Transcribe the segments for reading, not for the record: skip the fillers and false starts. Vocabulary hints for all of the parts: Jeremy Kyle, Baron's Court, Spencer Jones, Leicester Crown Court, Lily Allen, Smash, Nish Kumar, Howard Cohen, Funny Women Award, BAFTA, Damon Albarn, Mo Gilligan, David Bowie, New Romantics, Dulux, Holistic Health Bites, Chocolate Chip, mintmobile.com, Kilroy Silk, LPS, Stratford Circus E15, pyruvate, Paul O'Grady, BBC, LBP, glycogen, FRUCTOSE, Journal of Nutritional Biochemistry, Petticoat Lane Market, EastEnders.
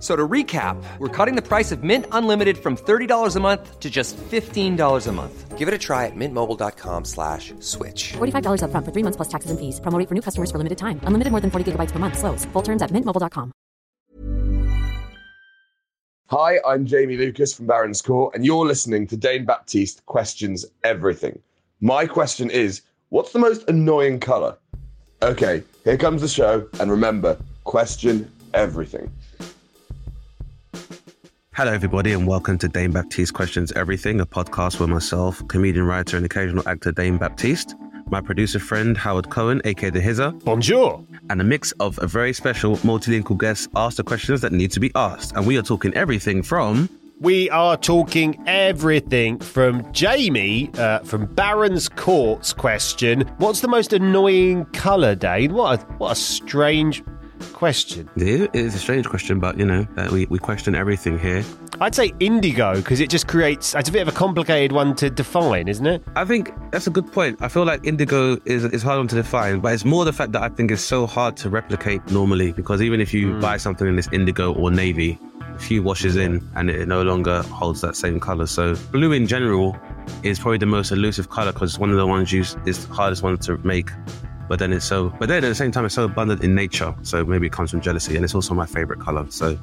So to recap, we're cutting the price of Mint Unlimited from $30 a month to just $15 a month. Give it a try at mintmobile.com/switch. $45 up front for 3 months plus taxes and fees. Promo rate for new customers for limited time. Unlimited more than 40 gigabytes per month. Slows full terms at mintmobile.com. Hi, I'm Jamie Lucas from Baron's Court, and you're listening to Dane Baptiste Questions Everything. My question is, what's the most annoying colour? Okay, here comes the show, and remember, question everything. Hello, everybody, and welcome to Dane Baptiste Questions Everything, a podcast where myself, comedian, writer, and occasional actor Dane Baptiste, my producer friend Howard Cohen, aka The Hizzer, bonjour, and a mix of a very special multilingual guest ask the questions that need to be asked. And we are talking everything from... We are talking everything from Jamie from Baron's Court's question, what's the most annoying colour, Dane? What a strange... question. It is a strange question, but you know, we question everything here. I'd say indigo, because it just creates... It's a bit of a complicated one to define, isn't it? I think that's a good point. I feel like indigo is hard one to define, but it's more the fact that I think it's so hard to replicate normally, because even if you buy something in this indigo or navy, a few washes in and it no longer holds that same colour. So blue in general is probably the most elusive colour, because it's one of the ones is the hardest one to make. But then at the same time, it's so abundant in nature. So maybe it comes from jealousy, and it's also my favourite colour. So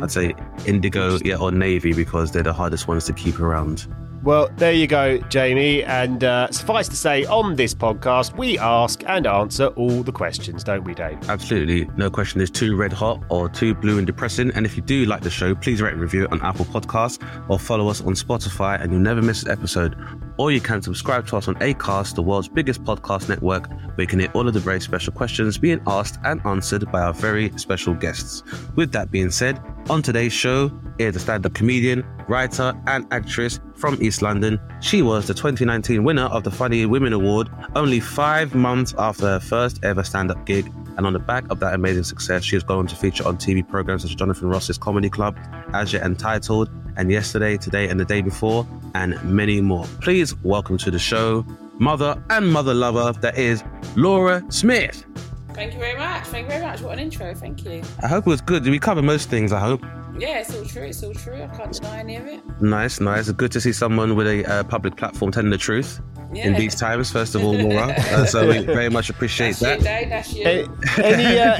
I'd say indigo, yeah, or navy, because they're the hardest ones to keep around. Well, there you go, Jamie. And suffice to say, on this podcast, we ask and answer all the questions, don't we, Dave? Absolutely. No question is too red hot or too blue and depressing. And if you do like the show, please rate and review it on Apple Podcasts or follow us on Spotify, and you'll never miss an episode. Or you can subscribe to us on Acast, the world's biggest podcast network, where you can hear all of the very special questions being asked and answered by our very special guests. With that being said, on today's show, here's a stand-up comedian, writer and actress from East London. She was the 2019 winner of the Funny Women Award only 5 months after her first ever stand-up gig. And on the back of that amazing success, she has gone on to feature on TV programs such as Jonathan Ross's Comedy Club, As You're Entitled, and Yesterday, Today and the Day Before, and many more. Please welcome to the show, mother and mother lover, that is Laura Smyth. Thank you very much. Thank you very much. What an intro. Thank you. I hope it was good. Did we cover most things, I hope? Yeah, it's all true. It's all true. I can't deny any of it. Nice. Good to see someone with a public platform telling the truth in these times, first of all, Laura. So we very much appreciate that. That's you, Dave, that's you.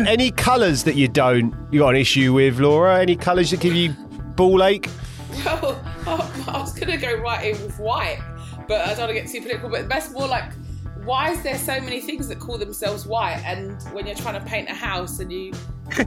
Any colours that you got an issue with, Laura? Any colours that give you ball ache? Well, I was going to go right in with white, but I don't want to get too political. But that's more like, why is there so many things that call themselves white? And when you're trying to paint a house and you... when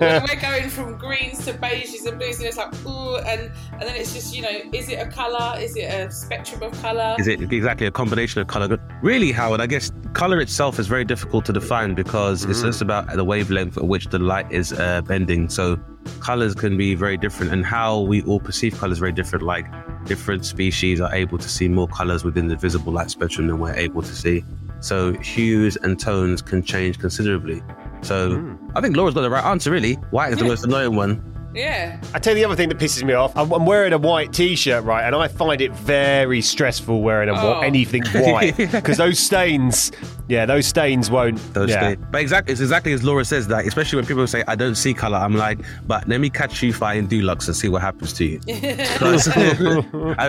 we're going from greens to beiges and blues, and it's like, ooh, and then it's just, you know, is it a colour? Is it a spectrum of colour? Is it exactly a combination of colour? Really, Howard, I guess colour itself is very difficult to define, because it's just about the wavelength at which the light is bending. So colours can be very different, and how we all perceive colours is very different. Like, different species are able to see more colours within the visible light spectrum than we're able to see. So hues and tones can change considerably. So I think Laura's got the right answer, really. White is the most annoying one. Yeah. I tell you the other thing that pisses me off. I'm wearing a white T-shirt, right? And I find it very stressful wearing anything white. Because those stains won't... Those stains. But it's exactly as Laura says, that, especially when people say, I don't see colour. I'm like, but let me catch you flying Dulux and see what happens to you. I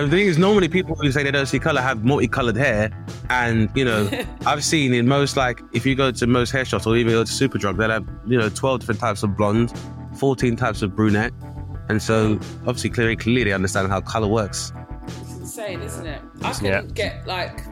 think it's normally people who say they don't see colour have multicoloured hair. And, you know, I've seen in most, like, if you go to most hair shops or even go to Superdrug, they'll have, you know, 12 different types of blonde, 14 types of brunette, and so obviously clearly they understand how colour works. It's insane, isn't it? I couldn't get, like,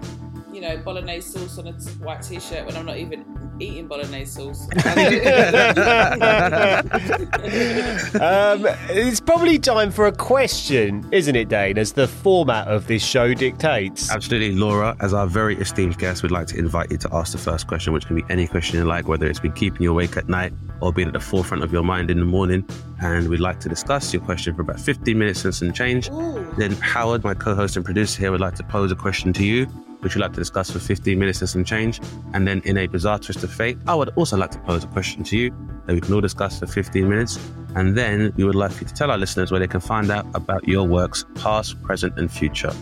you know, bolognese sauce on a white T-shirt when I'm not even eating bolognese sauce. It's probably time for a question, isn't it, Dane, as the format of this show dictates? Absolutely, Laura. As our very esteemed guest, we'd like to invite you to ask the first question, which can be any question you like, whether it's been keeping you awake at night or being at the forefront of your mind in the morning. And we'd like to discuss your question for about 15 minutes and some change. Ooh. Then Howard, my co-host and producer here, would like to pose a question to you. which we'd like to discuss for 15 minutes and some change. And then in a bizarre twist of fate, I would also like to pose a question to you that we can all discuss for 15 minutes. And then we would like you to tell our listeners where they can find out about your works, past, present and future.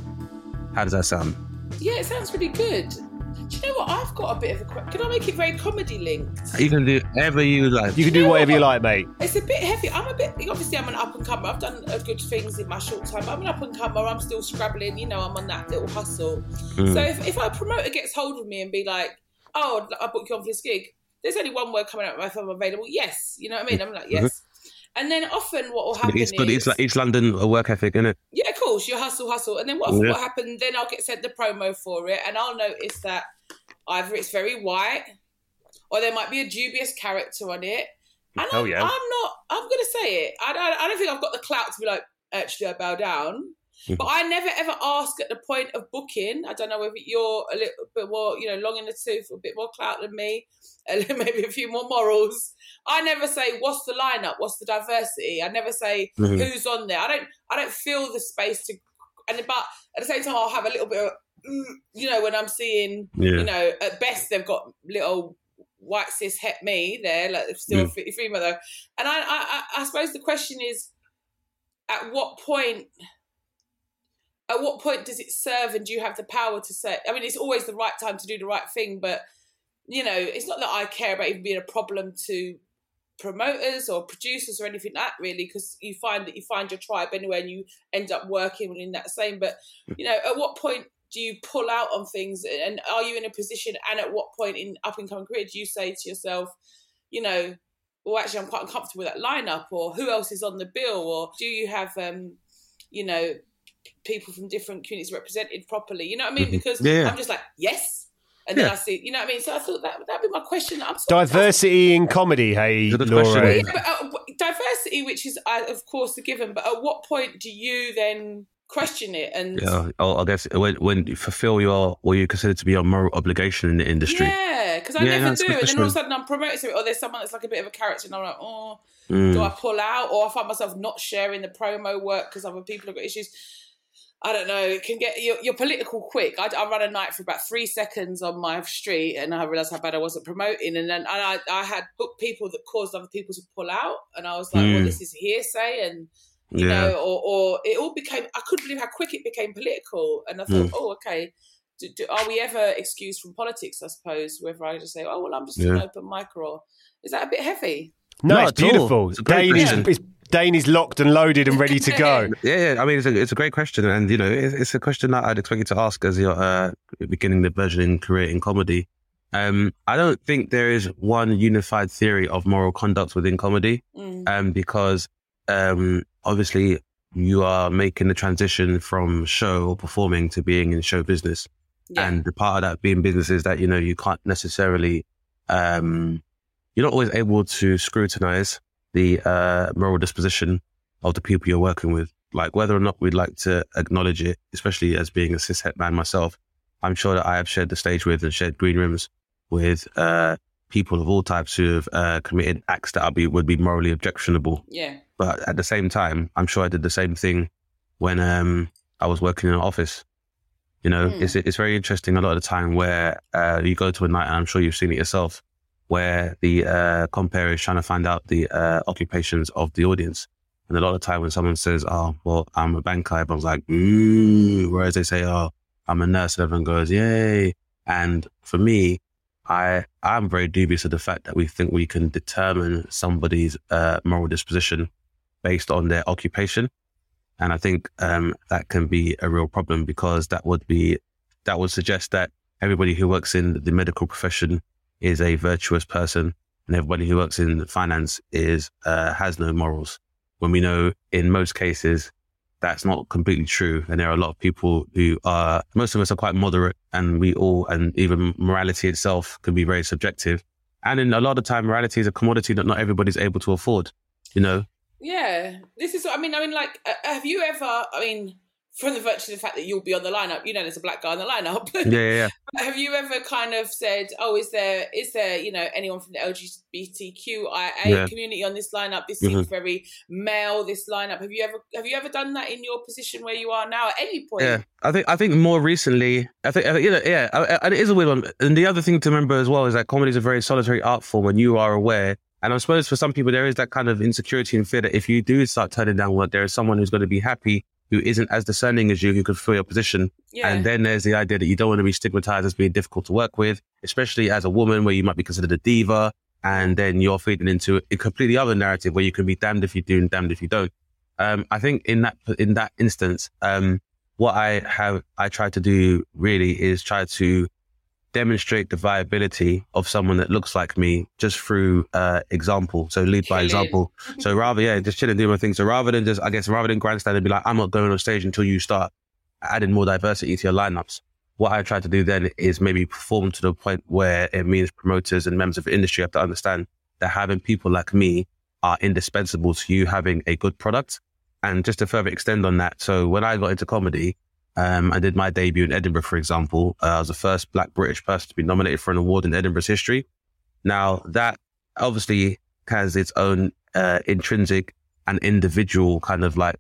How does that sound? Yeah, it sounds really good. Do you know what? I've got a bit of a... Can I make it very comedy linked? You can do whatever you like. You can do whatever you like, mate. It's a bit heavy. Obviously, I'm an up-and-comer. I've done good things in my short time. I'm an up-and-comer. I'm still scrabbling. You know, I'm on that little hustle. Mm. So if a promoter gets hold of me and be like, oh, I booked you on for this gig, there's only one word coming out of my phone available. Yes. You know what I mean? I'm like, yes. Mm-hmm. And then often what will happen is... It's like East London work ethic, isn't it? Yeah, of course. You hustle. And then what happened, then I'll get sent the promo for it and I'll notice that either it's very white or there might be a dubious character on it. And I'm going to say it. I don't think I've got the clout to be like, actually, I bow down. But I never, ever ask at the point of booking. I don't know whether you're a little bit more, you know, long in the tooth, a bit more clout than me, maybe a few more morals. I never say, what's the lineup? What's the diversity? I never say who's on there. I don't feel the space to, and but at the same time, I'll have a little bit of, you know, when I'm seeing, you know, at best they've got little white cis het me there, like still a free mother. And I suppose the question is, at what point does it serve and do you have the power to say, I mean, it's always the right time to do the right thing, but, you know, it's not that I care about even being a problem to promoters or producers or anything like that, really, because you find your tribe anywhere and you end up working in that same. But, you know, at what point do you pull out on things and are you in a position, and at what point in up-and-coming career do you say to yourself, you know, well, actually, I'm quite uncomfortable with that lineup, or who else is on the bill, or do you have, you know, people from different communities represented properly, you know what I mean? Because I'm just like, yes. And then I see, you know what I mean? So I thought that'd be my question. I'm diversity in comedy, hey, Laura. Yeah, but, diversity, which is, of course, a given, but at what point do you then question it? And yeah, I guess when you fulfill what you consider to be your moral obligation in the industry. Yeah, because I never do. And then all of a sudden I'm promoting something, or there's someone that's like a bit of a character and I'm like, oh, do I pull out? Or I find myself not sharing the promo work because other people have got issues. I don't know, it can get your political quick. I ran a night for about 3 seconds on my street and I realised how bad I wasn't promoting. And then I had booked people that caused other people to pull out. And I was like, well, this is hearsay. And, you know, or it all became, I couldn't believe how quick it became political. And I thought, oh, okay, are we ever excused from politics, I suppose, whether I just say, oh, well, I'm just an open mic, or is that a bit heavy? No, it's beautiful. It's a great reason. Dane is locked and loaded and ready to go. I mean, it's a great question. And, you know, it's a question that I'd expect you to ask as you're beginning the burgeoning career in comedy. I don't think there is one unified theory of moral conduct within comedy, because obviously you are making the transition from show or performing to being in show business. Yeah. And the part of that being business is that, you know, you can't necessarily, you're not always able to scrutinize the moral disposition of the people you're working with. Like, whether or not we'd like to acknowledge it, especially as being a cis-het man myself, I'm sure that I have shared the stage with and shared green rooms with people of all types who have committed acts that would be morally objectionable. Yeah. But at the same time, I'm sure I did the same thing when I was working in an office. You know, it's very interesting a lot of the time where you go to a night, and I'm sure you've seen it yourself, where the compere is trying to find out the occupations of the audience. And a lot of time when someone says, oh, well, I'm a banker, everyone's like, whereas they say, oh, I'm a nurse, and everyone goes, yay. And for me, I'm very dubious of the fact that we think we can determine somebody's moral disposition based on their occupation. And I think that can be a real problem, because that would suggest that everybody who works in the medical profession is a virtuous person, and everybody who works in finance has no morals. When we know in most cases that's not completely true, and there are a lot of people most of us are quite moderate, and and even morality itself can be very subjective. And in a lot of time, morality is a commodity that not everybody's able to afford. You know? Yeah, this is what I mean. I mean, like, have you ever? I mean, for the virtue of the fact that you'll be on the lineup, you know, there's a black guy on the lineup. Yeah. But have you ever kind of said, oh, is there, you know, anyone from the LGBTQIA community on this lineup? This seems very male, this lineup. Have you ever done that in your position where you are now at any point? Yeah, I think more recently, I think, it is a weird one. And the other thing to remember as well is that comedy is a very solitary art form when you are aware. And I suppose for some people, there is that kind of insecurity and fear that if you do start turning down work, there is someone who's going to be happy who isn't as discerning as you, who could fill your position. Yeah. And then there's the idea that you don't want to be stigmatized as being difficult to work with, especially as a woman where you might be considered a diva. And then you're feeding into a completely other narrative where you can be damned if you do and damned if you don't. I think in that instance, what I try to do really is try to demonstrate the viability of someone that looks like me just through example. So lead by example. So rather, just chill and do my thing. So rather than grandstand and be like, I'm not going on stage until you start adding more diversity to your lineups. What I try to do then is maybe perform to the point where it means promoters and members of the industry have to understand that having people like me are indispensable to you having a good product. And just to further extend on that, so when I got into comedy, I did my debut in Edinburgh, for example. I was the first Black British person to be nominated for an award in Edinburgh's history. Now, that obviously has its own intrinsic and individual kind of like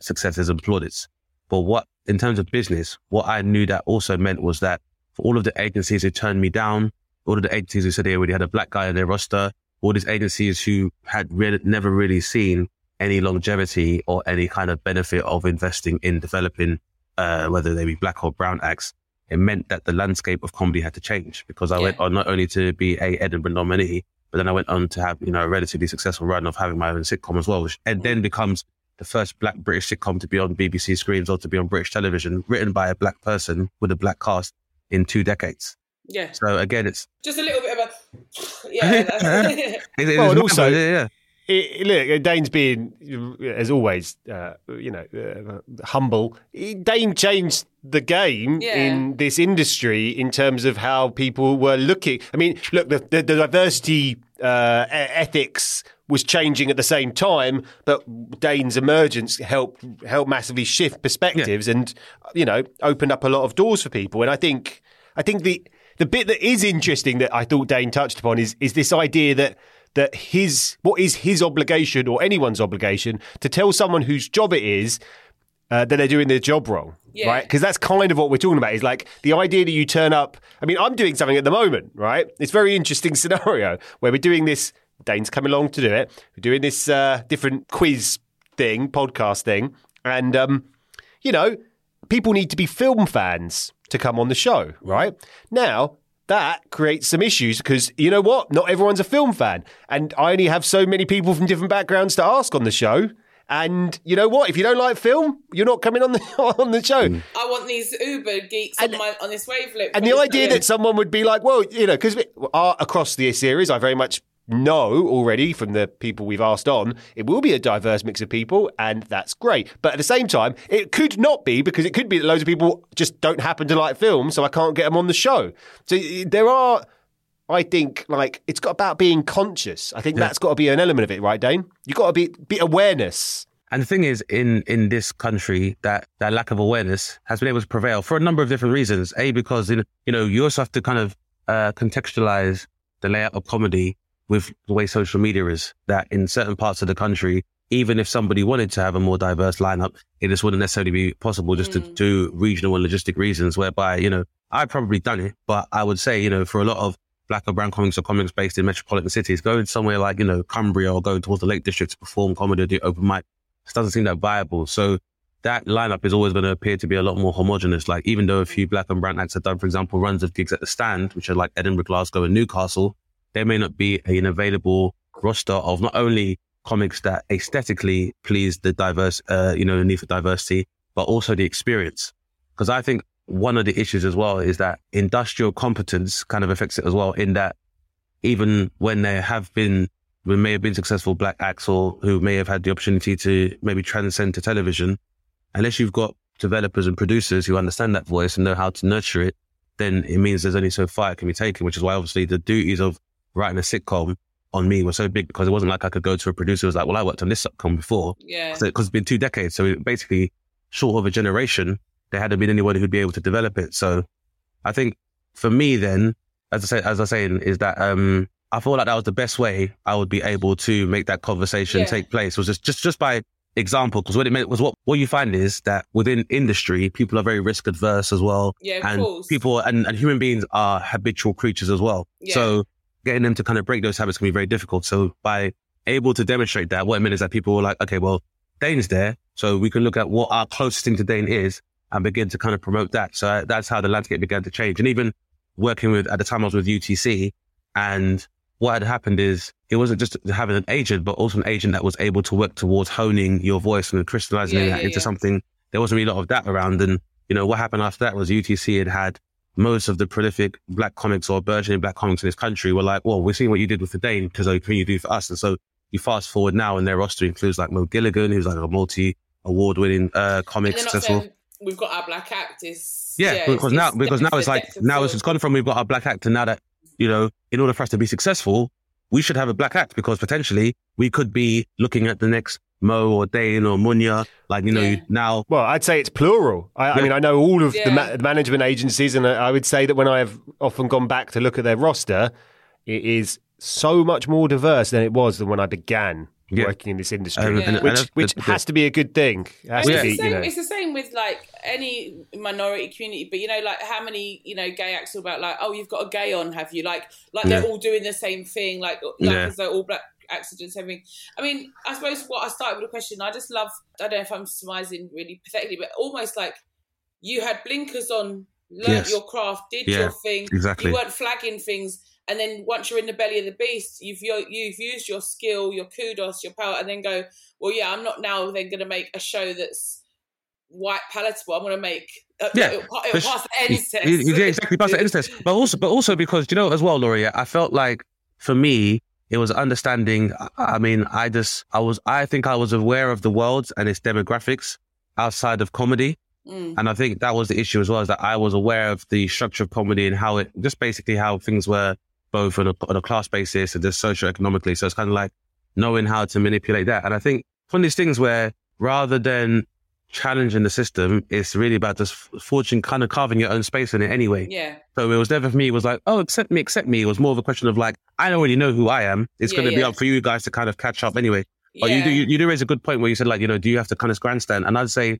successes and plaudits. But what, in terms of business, what I knew that also meant was that for all of the agencies who turned me down, all of the agencies who said they already had a black guy on their roster, all these agencies who had never really seen any longevity or any kind of benefit of investing in developing whether they be black or brown acts, it meant that the landscape of comedy had to change, because I went on not only to be a Edinburgh nominee, but then I went on to have, you know, a relatively successful run of having my own sitcom as well, which then becomes the first black British sitcom to be on BBC screens or to be on British television, written by a black person with a black cast in 2 decades. Yeah. So again, it's just a little bit of a... Look, Dane's being, as always, humble. Dane changed the game in this industry in terms of how people were looking. I mean, look, the diversity ethics was changing at the same time, but Dane's emergence helped massively shift perspectives and, you know, opened up a lot of doors for people. And I think the bit that is interesting that I thought Dane touched upon is this idea that what is his obligation, or anyone's obligation, to tell someone whose job it is that they're doing their job wrong, right? Because that's kind of what we're talking about. Is like the idea that you turn up. I mean, I'm doing something at the moment, right? It's a very interesting scenario where we're doing this. Dane's come along to do it. We're doing this different quiz thing, podcast thing, and you know, people need to be film fans to come on the show, right? Now, that creates some issues because, you know what, not everyone's a film fan. And I only have so many people from different backgrounds to ask on the show. And you know what, if you don't like film, you're not coming on the show. Mm. I want these Uber geeks on this wavelength. And the idea that someone would be like, well, you know, because across the series, I very much know already from the people we've asked on, it will be a diverse mix of people, and that's great. But at the same time, it could not be, because it could be that loads of people just don't happen to like film, so I can't get them on the show. So there are, I think, like, it's got about being conscious. I think that's got to be an element of it, right, Dane? You've got to be awareness. And the thing is, in this country, that lack of awareness has been able to prevail for a number of different reasons. A, because, you know, you also have to kind of contextualize the layout of comedy with the way social media is, that in certain parts of the country, even if somebody wanted to have a more diverse lineup, it just wouldn't necessarily be possible just to do regional and logistic reasons, whereby, you know, I've probably done it, but I would say, you know, for a lot of black or brown comics or comics based in metropolitan cities, going somewhere like, you know, Cumbria or going towards the Lake District to perform comedy or do open mic, it doesn't seem that viable. So that lineup is always going to appear to be a lot more homogenous. Like, even though a few black and brown acts have done, for example, runs of gigs at the Stand, which are like Edinburgh, Glasgow and Newcastle, there may not be an available roster of not only comics that aesthetically please the diverse, the need for diversity, but also the experience. Because I think one of the issues as well is that industrial competence kind of affects it as well, in that even when there may have been successful black acts or who may have had the opportunity to maybe transcend to television, unless you've got developers and producers who understand that voice and know how to nurture it, then it means there's only so far it can be taken, which is why obviously the duties of writing a sitcom on me was so big, because it wasn't like I could go to a producer who was like, well, I worked on this sitcom before, because it's been 2 decades. So basically short of a generation, there hadn't been anyone who'd be able to develop it. So I think for me then, as I was saying, is that I feel like that was the best way I would be able to make that conversation take place, was just by example. Because what you find is that within industry, people are very risk adverse as well. Yeah, of course. People and human beings are habitual creatures as well. Yeah. So getting them to kind of break those habits can be very difficult. So by able to demonstrate that, what it meant is that people were like, okay, well, Dane's there. So we can look at what our closest thing to Dane is and begin to kind of promote that. So that's how the landscape began to change. And even working with, at the time I was with UTC, and what had happened is it wasn't just having an agent, but also an agent that was able to work towards honing your voice and crystallizing that into something. There wasn't really a lot of that around. And, you know, what happened after that was UTC had most of the prolific black comics or burgeoning black comics in this country were like, well, we're seeing what you did with the Dane, because can you do for us? And so you fast forward now and their roster includes like Mo Gilligan, who's like a multi-award winning comic successful. We've got our black actors. Because now it's gone from we've got our black actor now that, you know, in order for us to be successful, we should have a black act, because potentially we could be looking at the next Mo or Dane or Munya, like, you know, now. Well, I'd say it's plural. I mean, I know all of the management agencies, and I would say that when I have often gone back to look at their roster, it is so much more diverse than it was than when I began working in this industry, which has to be a good thing. It's the same with like any minority community, but you know, like how many, you know, gay acts are about like, oh, you've got a gay on, have you? Like they're all doing the same thing, like as they're all black accidents, everything. I mean, I suppose what I started with a question, I just love, I don't know if I'm surmising really pathetically, but almost like you had blinkers on, learnt your craft, did your thing, exactly. You weren't flagging things. And then once you're in the belly of the beast, you've used your skill, your kudos, your power, and then go, well, yeah, I'm not now then going to make a show that's white palatable. I'm going to make it'll pass the N test. Yeah, exactly, pass the N test. But also because, you know, as well, Laura, I felt like for me it was understanding. I mean, I think I was aware of the world and its demographics outside of comedy. And I think that was the issue as well, is that I was aware of the structure of comedy and how it just basically how things were, both on a class basis and just socioeconomically. So it's kind of like knowing how to manipulate that. And I think one of these things where rather than challenging the system, it's really about just kind of carving your own space in it anyway. Yeah. So it was never for me, it was like, oh, accept me. It was more of a question of like, I already know who I am. It's going to be up for you guys to kind of catch up anyway. Yeah. Or you do raise a good point where you said like, you know, do you have to kind of grandstand? And I'd say,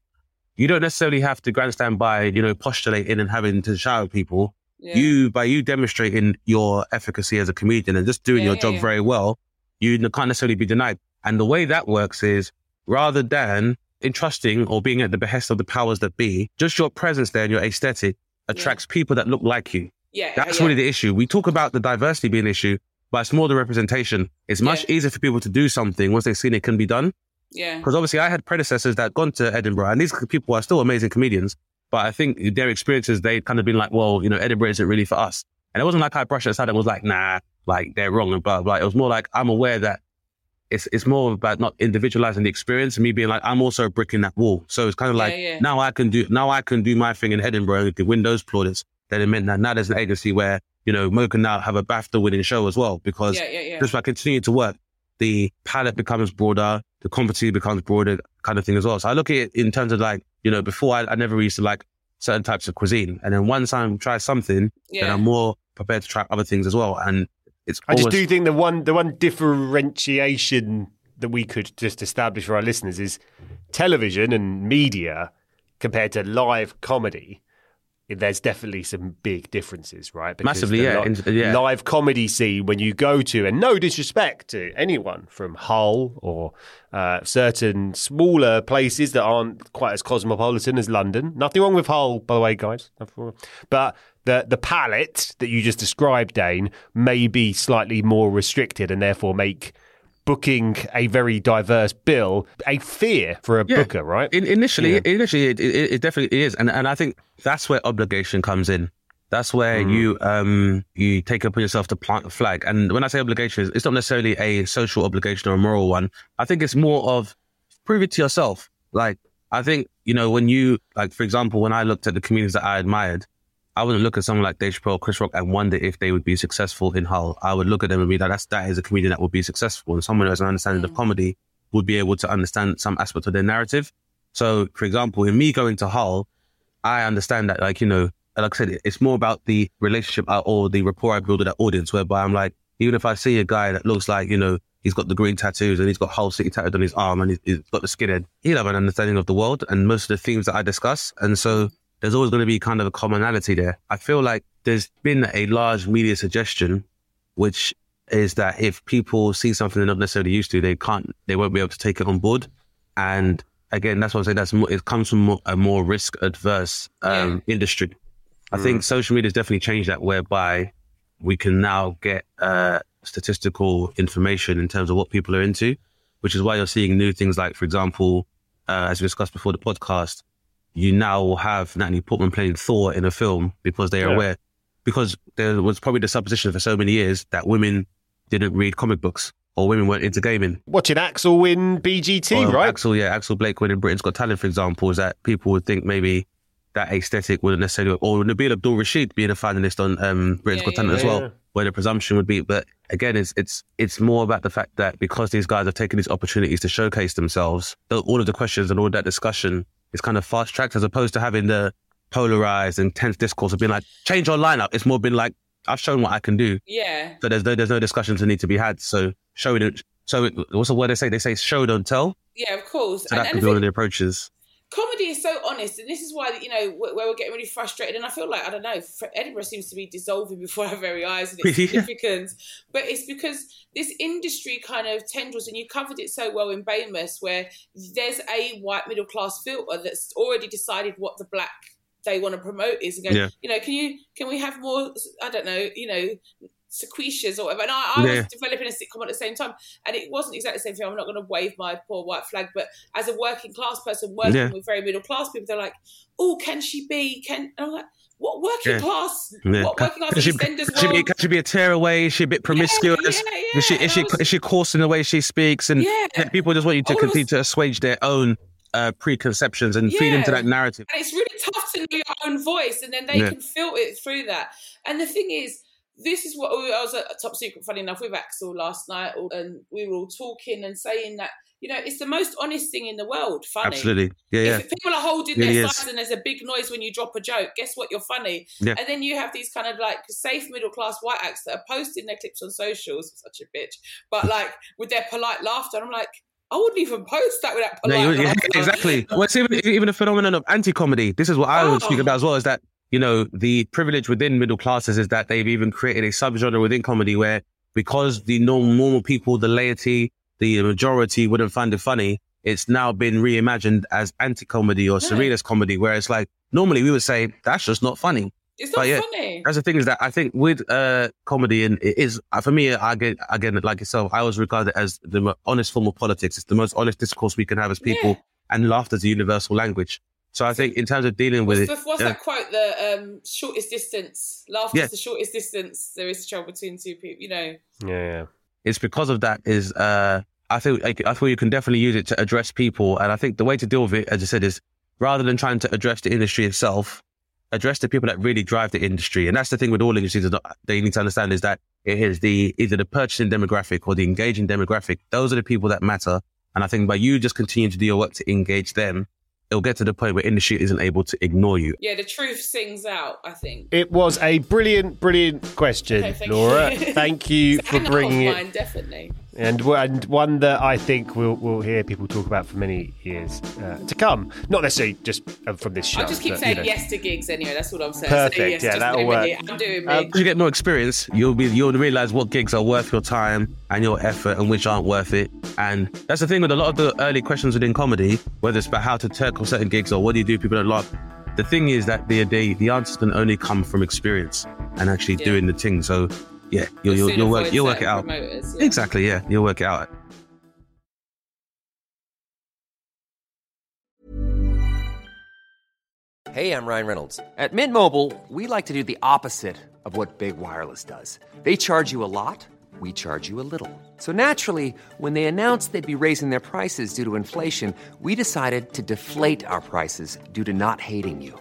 you don't necessarily have to grandstand by, you know, postulating and having to shout at people. Yeah. By demonstrating your efficacy as a comedian and just doing your job very well, you can't necessarily be denied. And the way that works is rather than entrusting or being at the behest of the powers that be, just your presence there and your aesthetic attracts people that look like you. Yeah, that's really the issue. We talk about the diversity being an issue, but it's more the representation. It's much easier for people to do something once they've seen it can be done. Yeah. Because obviously I had predecessors that gone to Edinburgh, and these people are still amazing comedians, but I think their experiences, they'd kind of been like, well, you know, Edinburgh isn't really for us. And it wasn't like I brushed it aside and was like, nah, like they're wrong and blah, blah. It was more like I'm aware that it's more about not individualizing the experience and me being like, I'm also a brick in that wall. So it's kind of like now I can do my thing in Edinburgh and give windows plaudits. Then it meant that now there's an agency where, you know, Mo can now have a BAFTA winning show as well, because just by continuing to work, the palette becomes broader, the competency becomes broader kind of thing as well. So I look at it in terms of like, you know, before I never used to like certain types of cuisine. And then once I try something, then I'm more prepared to try other things as well. And it's I do think the one differentiation that we could just establish for our listeners is television and media compared to live comedy. There's definitely some big differences, right? Because massively, live comedy scene, when you go to, and no disrespect to anyone from Hull or certain smaller places that aren't quite as cosmopolitan as London. Nothing wrong with Hull, by the way, guys. But the palette that you just described, Dane, may be slightly more restricted and therefore make booking a very diverse bill a fear for a booker, right? Initially, it definitely is, and I think that's where obligation comes in. That's where you take it upon yourself to plant a flag. And when I say obligation, it's not necessarily a social obligation or a moral one. I think it's more of prove it to yourself. Like, I think, you know, when you, like, for example, when I looked at the comedians that I admired, I wouldn't look at someone like Dave Chappelle, Chris Rock, and wonder if they would be successful in Hull. I would look at them and be like, that is a comedian that would be successful. And someone who has an understanding of comedy would be able to understand some aspect of their narrative. So, for example, in me going to Hull, I understand that, like, you know, like I said, it's more about the relationship or the rapport I build with that audience, whereby I'm like, even if I see a guy that looks like, you know, he's got the green tattoos and he's got Hull City tattooed on his arm and he's got the skinhead, he'll have an understanding of the world and most of the themes that I discuss. And so there's always going to be kind of a commonality there. I feel like there's been a large media suggestion, which is that if people see something they're not necessarily used to, they won't be able to take it on board. And again, that's what I say, it comes from a more risk-adverse industry. I think social media has definitely changed that, whereby we can now get statistical information in terms of what people are into, which is why you're seeing new things like, for example, as we discussed before the podcast, you now will have Natalie Portman playing Thor in a film because they are aware. Because there was probably the supposition for so many years that women didn't read comic books or women weren't into gaming. Watching Axel win BGT, right? Axel Blake winning Britain's Got Talent, for example, is that people would think maybe that aesthetic wouldn't necessarily, or Nabil Abdul-Rasheed being a finalist on Britain's Got Talent where the presumption would be. But again, it's more about the fact that because these guys have taken these opportunities to showcase themselves, all of the questions and all that discussion is kind of fast-tracked, as opposed to having the polarised, intense discourse of being like, change your lineup. It's more been like, I've shown what I can do. Yeah. So there's no discussions that need to be had. So what's the word they say? They say show, don't tell. Yeah, of course. So that could be one of the approaches. Comedy is so honest, and this is why, you know, where we're getting really frustrated. And I feel like, I don't know, Edinburgh seems to be dissolving before our very eyes, and it's significant. But it's because this industry kind of tendrils, and you covered it so well in Bamus, where there's a white middle class filter that's already decided what the black they want to promote is, and go, you know, can we have more, I don't know, you know, sequoias or whatever. And I was developing a sitcom at the same time, and it wasn't exactly the same thing. I'm not going to wave my poor white flag, but as a working class person working with very middle class people, they're like, oh, and I'm like, what working class? Yeah. What working class? Can she be a tearaway? Is she a bit promiscuous? Yeah. Is she coarse in the way she speaks? And people just want you to continue to assuage their own preconceptions and feed into that narrative. And it's really tough to know your own voice, and then they can filter it through that. And the thing is, this is what I was at Top Secret, funny enough, with Axel last night, and we were all talking and saying that, you know, it's the most honest thing in the world, funny. Absolutely. Yeah. If people are holding their sides and there's a big noise when you drop a joke, guess what? You're funny. Yeah. And then you have these kind of like safe middle-class white acts that are posting their clips on socials, such a bitch, but like with their polite laughter. And I'm like, I wouldn't even post that without polite laughter. Exactly. Well, it's even a phenomenon of anti-comedy. This is what I would speak about as well, is that, you know, the privilege within middle classes is that they've even created a subgenre within comedy where, because the normal people, the laity, the majority wouldn't find it funny, it's now been reimagined as anti-comedy or surrealist comedy, where it's like, normally we would say, that's just not funny. It's not funny. That's the thing, is that I think with comedy, and it is, for me, again, like yourself, I always regard it as the honest form of politics. It's the most honest discourse we can have as people, and laughter is a universal language. So I think in terms of dealing with that quote, the shortest distance, laughter is the shortest distance there is to travel between two people, you know. Yeah. It's because of that is, I feel you can definitely use it to address people. And I think the way to deal with it, as I said, is rather than trying to address the industry itself, address the people that really drive the industry. And that's the thing with all industries that you need to understand, is that it is either the purchasing demographic or the engaging demographic. Those are the people that matter. And I think by you just continuing to do your work to engage them, it'll get to the point where industry isn't able to ignore you. Yeah, the truth sings out, I think. It was a brilliant, brilliant question, Laura. Thank you for bringing it. Mine, definitely. And one that I think we'll hear people talk about for many years to come. Not necessarily just from this show. I just keep saying yes to gigs anyway. That's what I'm saying. Perfect. Say yes, that'll work. I'm doing me. As you get more experience, you'll realise what gigs are worth your time and your effort and which aren't worth it. And that's the thing with a lot of the early questions within comedy, whether it's about how to tackle certain gigs or what do you do people don't laugh. The thing is that the answers can only come from experience and actually doing the thing. So. Yeah, you'll work it out. Promoters, exactly, you'll work it out. Hey, I'm Ryan Reynolds. At Mint Mobile, we like to do the opposite of what Big Wireless does. They charge you a lot, we charge you a little. So naturally, when they announced they'd be raising their prices due to inflation, we decided to deflate our prices due to not hating you.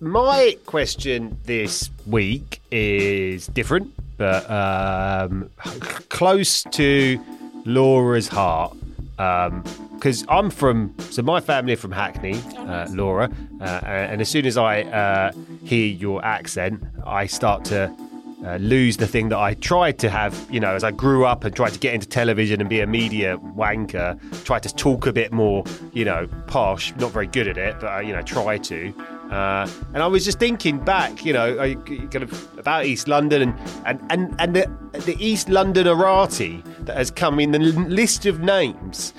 My question this week is different, but close to Laura's heart. Because I'm from, so my family are from Hackney, Laura, and as soon as I hear your accent, I start to lose the thing that I tried to have, you know, as I grew up and tried to get into television and be a media wanker, tried to talk a bit more, you know, posh, not very good at it, but, you know, try to. And I was just thinking back, you know, kind of about East London and the East London errati that has come in the list of names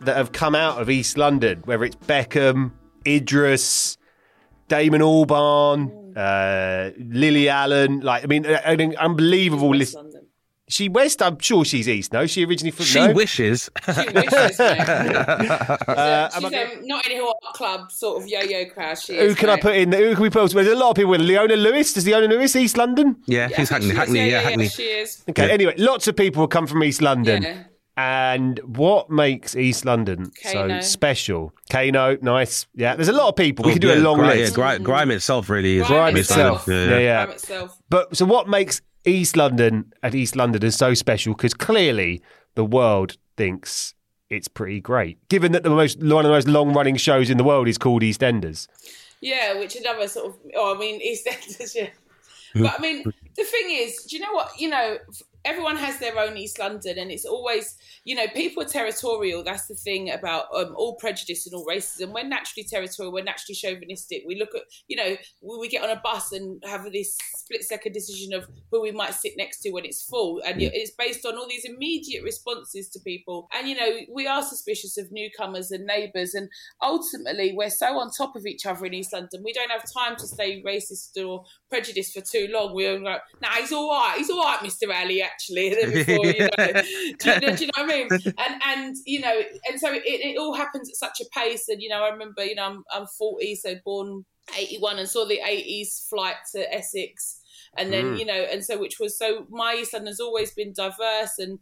that have come out of East London, whether it's Beckham, Idris, Damon Albarn, Lily Allen, like, I mean, an unbelievable list. She West, I'm sure she's East. No, she originally from. She wishes. She wishes. No. She's not in a hot club sort of yo-yo crash. Who can we put? There's a lot of people with Leona Lewis. Does Leona Lewis East London? Yeah, she's Hackney. Hackney. She is. Okay. Yeah. Anyway, lots of people come from East London. Yeah. And what makes East London so special? Kano, nice. Yeah, there's a lot of people. We could do a long list. Yeah, Grime itself really is. Grime itself. But so what makes East London and East Londoners so special? Because clearly the world thinks it's pretty great, given that one of the most long-running shows in the world is called EastEnders. Yeah, which another sort of... Oh, I mean, EastEnders, yeah. But I mean, the thing is, do you know what, you know... Everyone has their own East London, and it's always, you know, people are territorial. That's the thing about all prejudice and all racism. We're naturally territorial. We're naturally chauvinistic. We look at, you know, we get on a bus and have this split-second decision of who we might sit next to when it's full. And it's based on all these immediate responses to people. And, you know, we are suspicious of newcomers and neighbours. And ultimately, we're so on top of each other in East London. We don't have time to stay racist or prejudiced for too long. We're like, nah, he's all right. He's all right, Mr. Ali, actually, than before, you know. Do you know what I mean? And you know, and so it all happens at such a pace. And you know, I remember, you know, I'm 40, so born 81, and saw the 80s flight to Essex. And then, you know, and so which was, so my East London has always been diverse. And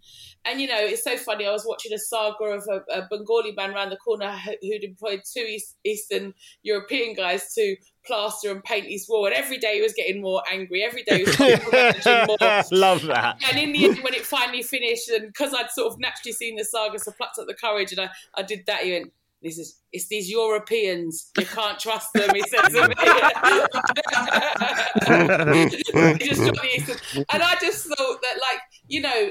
you know, it's so funny. I was watching a saga of a Bengali man around the corner who'd employed two Eastern European guys to plaster and paint his wall. And every day he was getting more angry. Every day he was getting more. Love that. And in the end, when it finally finished, and because I'd sort of naturally seen the saga, so plucked up the courage and I did that. He went, It's these Europeans. You can't trust them, he said to me. And I just thought that, like, you know,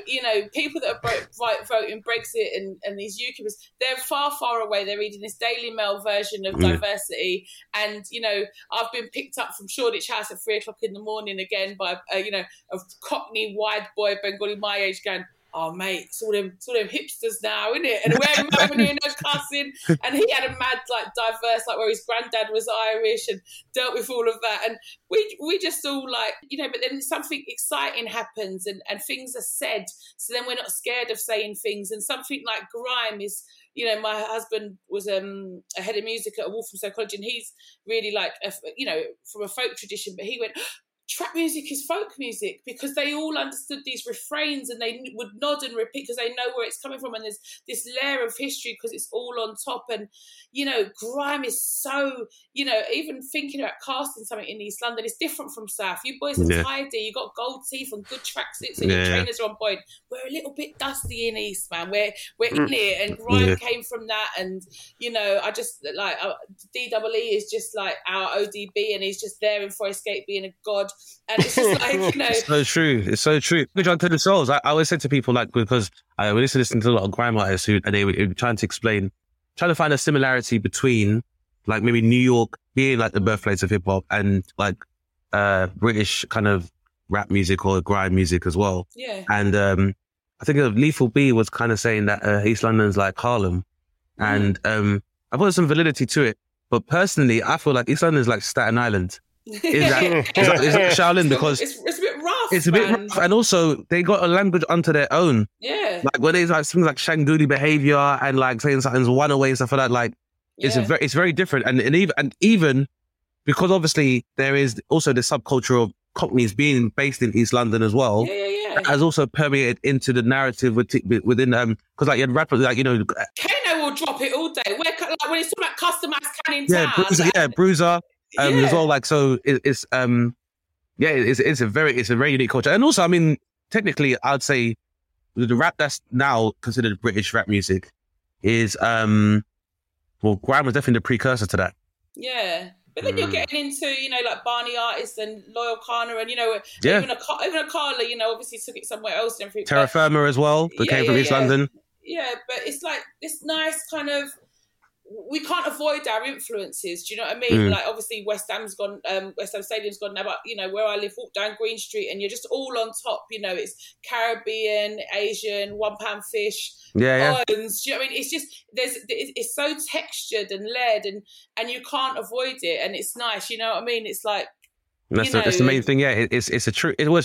people that are voting Brexit and these UKippers, they're far, far away. They're reading this Daily Mail version of diversity. And, you know, I've been picked up from Shoreditch House at 3 o'clock in the morning again by, you know, a Cockney wide boy, Bengali my age, going, oh, mate, it's all them hipsters now, isn't it? And we're having no cussing. And he had a mad, like, diverse, like, where his granddad was Irish and dealt with all of that. And we just all, like, you know, but then something exciting happens and things are said. So then we're not scared of saying things. And something like grime is... You know, my husband was a head of music at a Walthamstow College, and he's really, like, you know, from a folk tradition. But he went... Trap music is folk music, because they all understood these refrains and they would nod and repeat because they know where it's coming from, and there's this layer of history because it's all on top. And, you know, grime is so, you know, even thinking about casting something in East London, it's different from South. You boys are tidy, you got gold teeth and good tracksuits and your trainers are on point. We're a little bit dusty in East, man. We're in it, and grime came from that. And, you know, I just, like, DEE is just like our ODB, and he's just there in Forest Gate being a god. And it's just like, you know, it's so true. Which on to the souls, I always say to people, like, because I was listening to a lot of grime artists who were trying to find a similarity between, like, maybe New York being like the birthplace of hip hop and like British kind of rap music or grime music as well. Yeah. And I think Lethal B was kind of saying that East London's like Harlem. And I thought there's some validity to it. But personally, I feel like East London's like Staten Island. Is that Shaolin? Because it's a bit rough. It's a bit rough. And also, they got a language unto their own. Yeah. Like when there's like things like Shangoody behavior and like saying something's one away and stuff like that, like it's very different. And even because obviously there is also the subculture of Cockneys being based in East London as well. Yeah. That has also permeated into the narrative within because like you had rappers like, you know, Kano will drop it all day. Like when it's talking about customized canning town. Bruiser. As well, like, so it's a very unique culture. And also, I mean, technically, I'd say the rap that's now considered British rap music is, grime was definitely the precursor to that. Yeah. But then you're getting into, you know, like Barney artists and Loyal Kana and, you know, even Akala, you know, obviously took it somewhere else and everything. Terra Firma as well, that came from East London. Yeah, but it's like this nice kind of, we can't avoid our influences. Do you know what I mean? Like obviously West Ham Stadium's gone now, but you know, where I live, walk down Green Street and you're just all on top, you know, it's Caribbean, Asian, £1 fish. Yeah. Buns, do you know what I mean? It's just, it's so textured and layered and you can't avoid it. And it's nice. You know what I mean? It's like, that's the main thing. Yeah. It was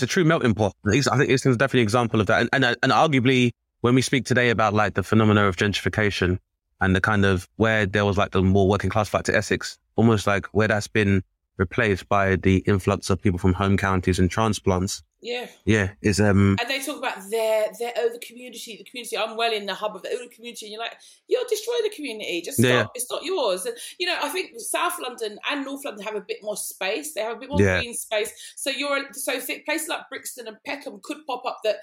a true melting pot. I think it's definitely an example of that. And arguably when we speak today about like the phenomena of gentrification, and the kind of where there was like the more working class flight to Essex, almost like where that's been replaced by the influx of people from home counties and transplants. Yeah. Yeah. And they talk about the community, I'm well in the hub of the community. And you're like, you'll destroy the community. Just stop. Yeah. It's not yours. And, you know, I think South London and North London have a bit more space. They have a bit more green space. So places like Brixton and Peckham could pop up that,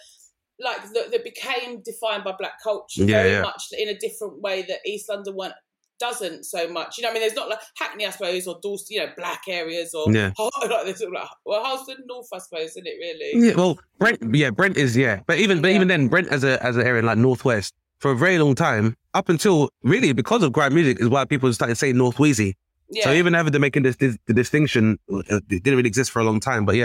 like that became defined by black culture very much in a different way that East London doesn't so much. You know what I mean? There's not like Hackney, I suppose, or Dorset, you know, black areas or Halston North, I suppose, isn't it really? Yeah, well, Brent is, But even then, Brent as an area in like Northwest for a very long time, up until really because of grime music is why people started saying North Wheezy. Yeah. So even having to making the distinction, it didn't really exist for a long time, but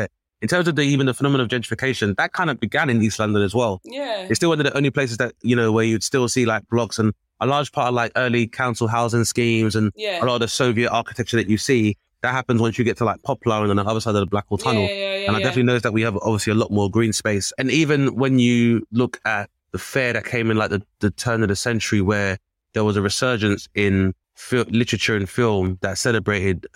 in terms of even the phenomenon of gentrification, that kind of began in East London as well. Yeah. It's still one of the only places that, you know, where you'd still see like blocks and a large part of like early council housing schemes and a lot of the Soviet architecture that you see, that happens once you get to like Poplar and on the other side of the Blackwall Tunnel. I definitely noticed that we have obviously a lot more green space. And even when you look at the fair that came in like the turn of the century where there was a resurgence in literature and film that celebrated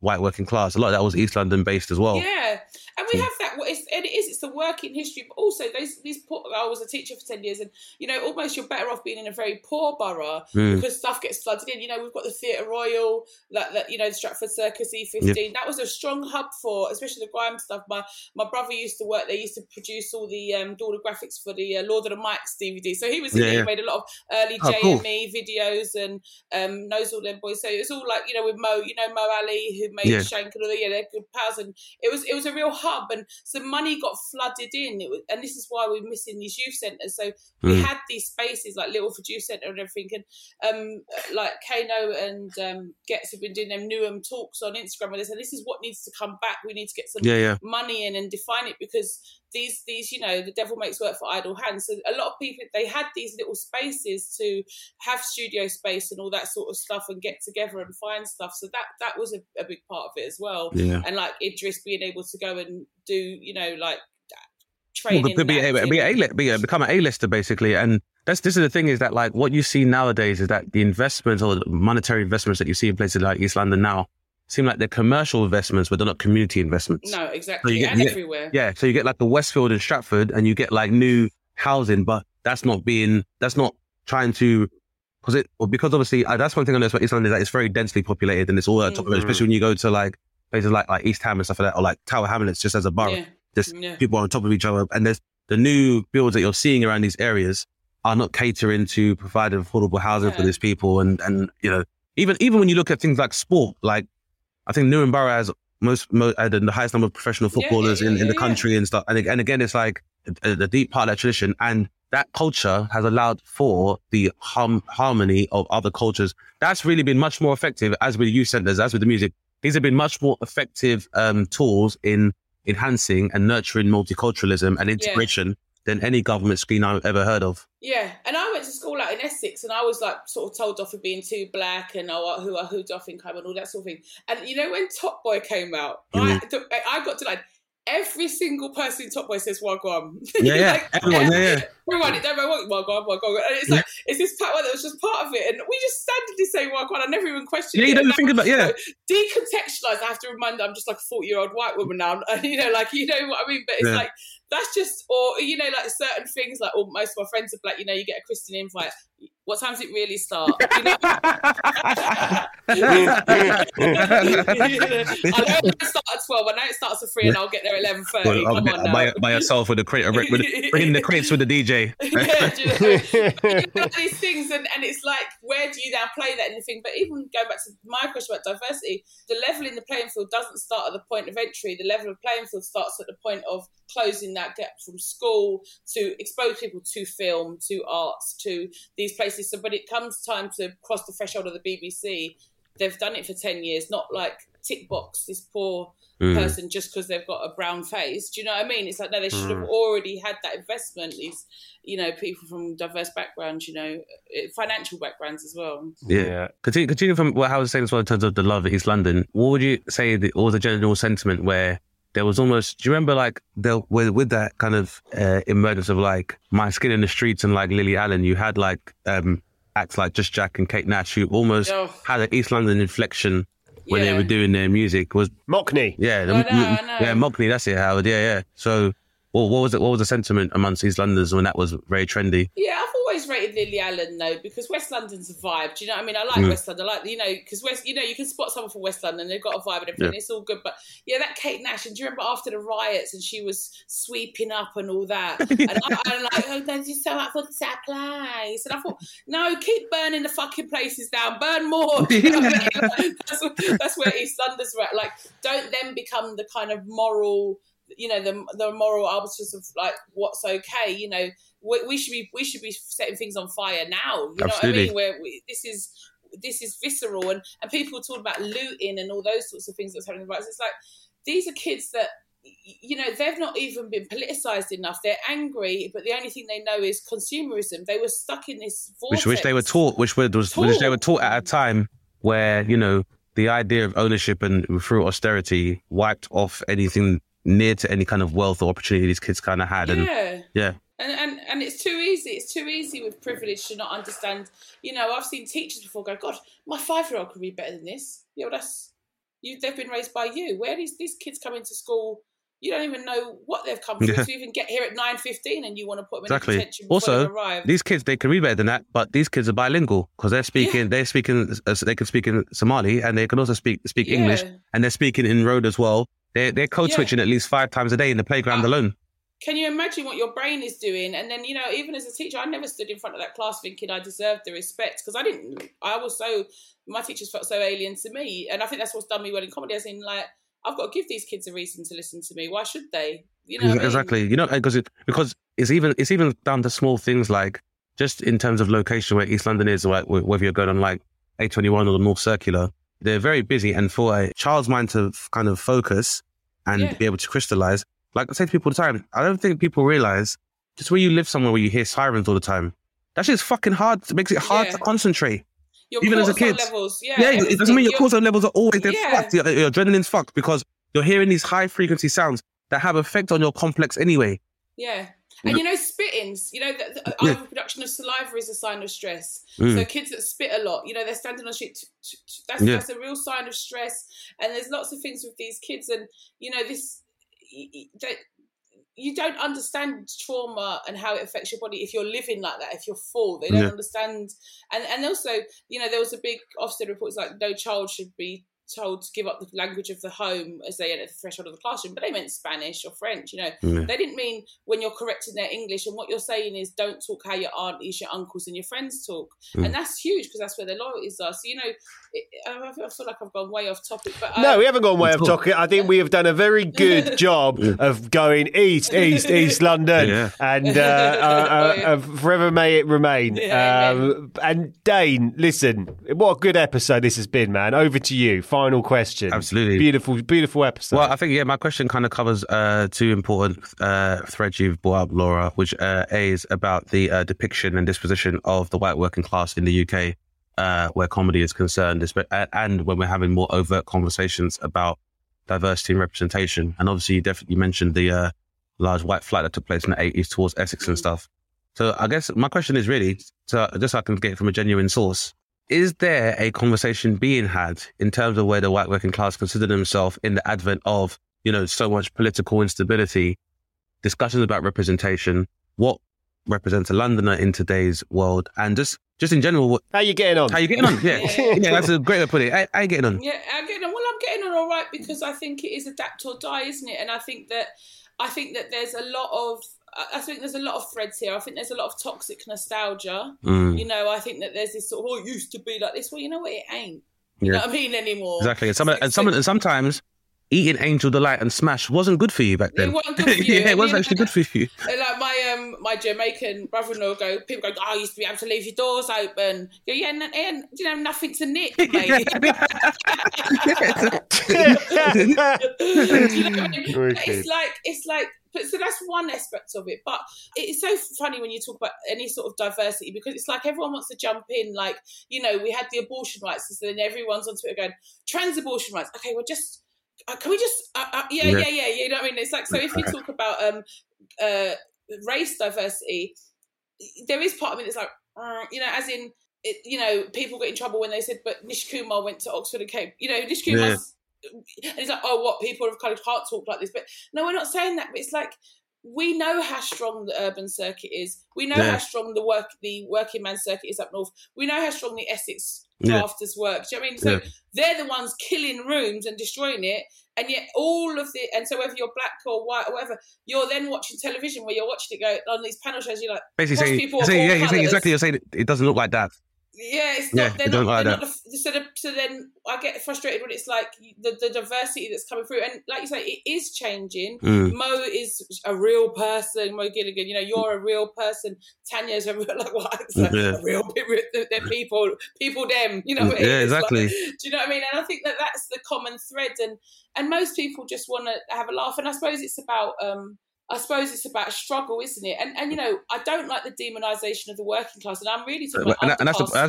white working class, a lot of that was East London based as well. Yeah. And we have that, it's the working history, but also these poor, I was a teacher for 10 years and, you know, almost you're better off being in a very poor borough because stuff gets flooded in. You know, we've got the Theatre Royal, the Stratford Circus E15. Yep. That was a strong hub for, especially the grime stuff. My brother used to work, they used to produce all the door graphics for the Lord of the Mikes DVD. So he was in there, he made a lot of early JME videos and knows all them boys. So it was all like, you know, with Mo Ali, who made Shank and all that, they're good pals. And it was a real hub and some money got flooded in and this is why we're missing these youth centres. So we had these spaces like Littleford Youth Centre and everything and like Kano and Getz have been doing them Newham talks on Instagram where they said this is what needs to come back, we need to get some money in and define it because these you know, the devil makes work for idle hands. So a lot of people, they had these little spaces to have studio space and all that sort of stuff and get together and find stuff. So that was a big part of it as well. Yeah. And like Idris being able to go and do, you know, like training. Well, become an A-lister basically. And this is the thing is that like what you see nowadays is that the investments or the monetary investments that you see in places like East London now seem like they're commercial investments, but they're not community investments. No, exactly. So you get everywhere. Yeah. So you get like the Westfield and Stratford and you get like new housing, but because obviously that's one thing I noticed about East London is that it's very densely populated and it's all at top of it, especially when you go to like places like East Ham and stuff like that, or like Tower Hamlets just as a borough. Just people on top of each other. And there's the new builds that you're seeing around these areas are not catering to providing affordable housing for these people. And you know, even when you look at things like sport, like I think Newham Borough has the highest number of professional footballers in the country and stuff. And again, it's like a deep part of that tradition. And that culture has allowed for the harmony of other cultures. That's really been much more effective as with youth centres, as with the music. These have been much more effective tools in enhancing and nurturing multiculturalism and integration than any government scheme I've ever heard of. Yeah, and I went to school out in Essex, and I was like sort of told off for being too black and who I hood off income and all that sort of thing. And you know when Top Boy came out, I got to like every single person in Top Boy says Wagwan. Yeah, like, everyone, it don't matter what Wagwan. And it's like it's this part that was just part of it, and we just standardly say Wagwan. I never even questioned. Yeah, you don't think about decontextualized. I have to remind I'm just like a 40-year-old white woman now, and you know what I mean. But it's like. That's just, or, you know, like certain things, like, or most of my friends are black, you know, you get a Christian invite. What time does it really start? You know? I know it doesn't start at 12, I know it starts at 3 and I'll get there at 11:30. Well, by yourself bringing the crates with the DJ. Yeah, you know, these things, and it's like, where do you now play that anything? But even going back to my question about diversity, the level in the playing field doesn't start at the point of entry. The level of playing field starts at the point of closing that gap from school to expose people to film, to arts, to these places. So when it comes time to cross the threshold of the BBC, they've done it for 10 years, not like tick box this poor person just because they've got a brown face. Do you know what I mean? It's like, no, they should have already had that investment, these, you know, people from diverse backgrounds, you know, financial backgrounds as well. Yeah. Continue from what Howard was saying as well in terms of the love of East London. What would you say was the general sentiment where there was almost, do you remember like with that kind of emergence of like My Skin in the Streets and like Lily Allen, you had like acts like Just Jack and Kate Nash who almost had an East London inflection when they were doing their music. Was Mockney. Yeah, Mockney, that's it, Howard. Yeah. So what was the sentiment amongst East Londoners when that was very trendy? Yeah, I've always rated Lily Allen though, because West London's a vibe. Do you know what I mean? I like West London. I like, you know, because West, you know, you can spot someone from West London, they've got a vibe and everything. Yeah. It's all good. But yeah, that Kate Nash, and do you remember after the riots and she was sweeping up and all that? And I'm like, oh, don't you so up for this place? And I thought, no, keep burning the fucking places down, burn more. You know what I mean? That's where East Londoners were at. Like, don't then become the kind of moral, you know, the moral arbiters of like what's okay. You know, we should be setting things on fire now. You know Absolutely. What I mean? Where this is visceral, and people talk about looting and all those sorts of things that's happening. Right? So it's like these are kids that, you know, they've not even been politicized enough. They're angry, but the only thing they know is consumerism. They were stuck in this vortex, which they were taught at a time where, you know, the idea of ownership and through austerity wiped off anything near to any kind of wealth or opportunity these kids kind of had. And it's too easy. It's too easy with privilege to not understand. You know, I've seen teachers before go, God, my 5-year-old could read better than this. Yeah, well, they've been raised by you. Where is these kids coming to school? You don't even know what they've come through. So you even get here at 9:15 and you want to put them in detention before they arrive. These kids, they can read better than that, but these kids are bilingual because they can speak in Somali and they can also speak English, and they're speaking in Road as well. They're code switching at least 5 times a day in the playground alone. Can you imagine what your brain is doing? And then, you know, even as a teacher, I never stood in front of that class thinking I deserved the respect because my teachers felt so alien to me. And I think that's what's done me well in comedy, as in like, I've got to give these kids a reason to listen to me. Why should they? You know exactly. I mean? You know, because it's even down to small things like just in terms of location where East London is, like whether you're going on like A21 or the North Circular, they're very busy. And for a child's mind to kind of focus and be able to crystallize, like I say to people all the time, I don't think people realize just where you live somewhere where you hear sirens all the time. That shit's fucking hard. It makes it hard to concentrate. Your even as a kid. Levels, it doesn't mean your cortisol levels are always fucked. Your adrenaline's fucked because you're hearing these high frequency sounds that have effect on your complex anyway. Yeah. And you know, spittings, you know, the overproduction of saliva is a sign of stress. So kids that spit a lot, you know, they're standing on the street. That's a real sign of stress. And there's lots of things with these kids. And, you know, this, you don't understand trauma and how it affects your body if you're living like that, if you're full. They don't understand. And also, you know, there was a big Ofsted report, it's like no child should be told to give up the language of the home as they enter the threshold of the classroom, but they meant Spanish or French, you know. They didn't mean when you're correcting their English and what you're saying is don't talk how your aunties, your uncles and your friends talk. And that's huge because that's where their loyalties are. So, you know, I feel like I've gone way off topic. But no, we haven't gone way off topic. I think we have done a very good job of going East London and forever may it remain. Yeah, and Dane, listen, what a good episode this has been, man. Over to you. final question. Absolutely. Beautiful, beautiful episode. Well, I think, yeah, my question kind of covers two important threads you've brought up, Laura, which A, is about the depiction and disposition of the white working class in the UK where comedy is concerned, and when we're having more overt conversations about diversity and representation. And obviously, you mentioned the large white flight that took place in the 80s towards Essex and stuff. So I guess my question is really, so just so I can get it from a genuine source, is there a conversation being had in terms of where the white working class consider themselves in the advent of, you know, so much political instability, discussions about representation, what represents a Londoner in today's world, and just in general, how you getting on? How you getting on? Yeah, yeah, that's a great way to put it. How you getting on? Yeah, I'm getting on. Well, I'm getting on all right, because I think it is adapt or die, isn't it? And I think that there's a lot of. I think there's a lot of threads here. I think there's a lot of toxic nostalgia. Mm. You know, I think that there's this sort of, oh, it used to be like this. Well, you know what? It ain't. You know what I mean? Anymore. Exactly. And sometimes eating Angel Delight and Smash wasn't good for you back then. It wasn't good for you. Yeah, it wasn't actually good for you. Like my Jamaican brother-in-law people go, oh, I used to be able to leave your doors open. Go, yeah, and you know, nothing to nick, mate. You know what I mean? It's like, but so that's one aspect of it. But it's so funny when you talk about any sort of diversity, because it's like everyone wants to jump in. Like, you know, we had the abortion rights, and so then everyone's on Twitter going, trans abortion rights. Okay, well, just can we just you know what I mean? It's like, so if you talk about race diversity, there is part of me that's like, you know, as in, it, you know, people get in trouble when they said, but Nish Kumar went to Oxford and came, you know, Nish Kumar. Yeah. And it's like, oh, what, people of colour can't talk like this. But no, we're not saying that. But it's like, we know how strong the urban circuit is. We know how strong the working man circuit is up north. We know how strong the Essex drafters work. Do you know what I mean? So they're the ones killing rooms and destroying it. And yet all of the, and so whether you're black or white or whatever, you're then watching television where you're watching it go on these panel shows. You're like, basically saying, you're saying it doesn't look like that. Yeah, it's not. Yeah, so then I get frustrated when it's like the diversity that's coming through, and like you say, it is changing. Mm. Mo is a real person, Mo Gilligan. You know, you're a real person. Tanya's a real, like what? Like, a real people, them. You know, what it is. Exactly. Like, do you know what I mean? And I think that that's the common thread, and most people just want to have a laugh, and I suppose it's about. I suppose it's about struggle, isn't it? And you know, I don't like the demonisation of the working class, and I'm really talking about underclass.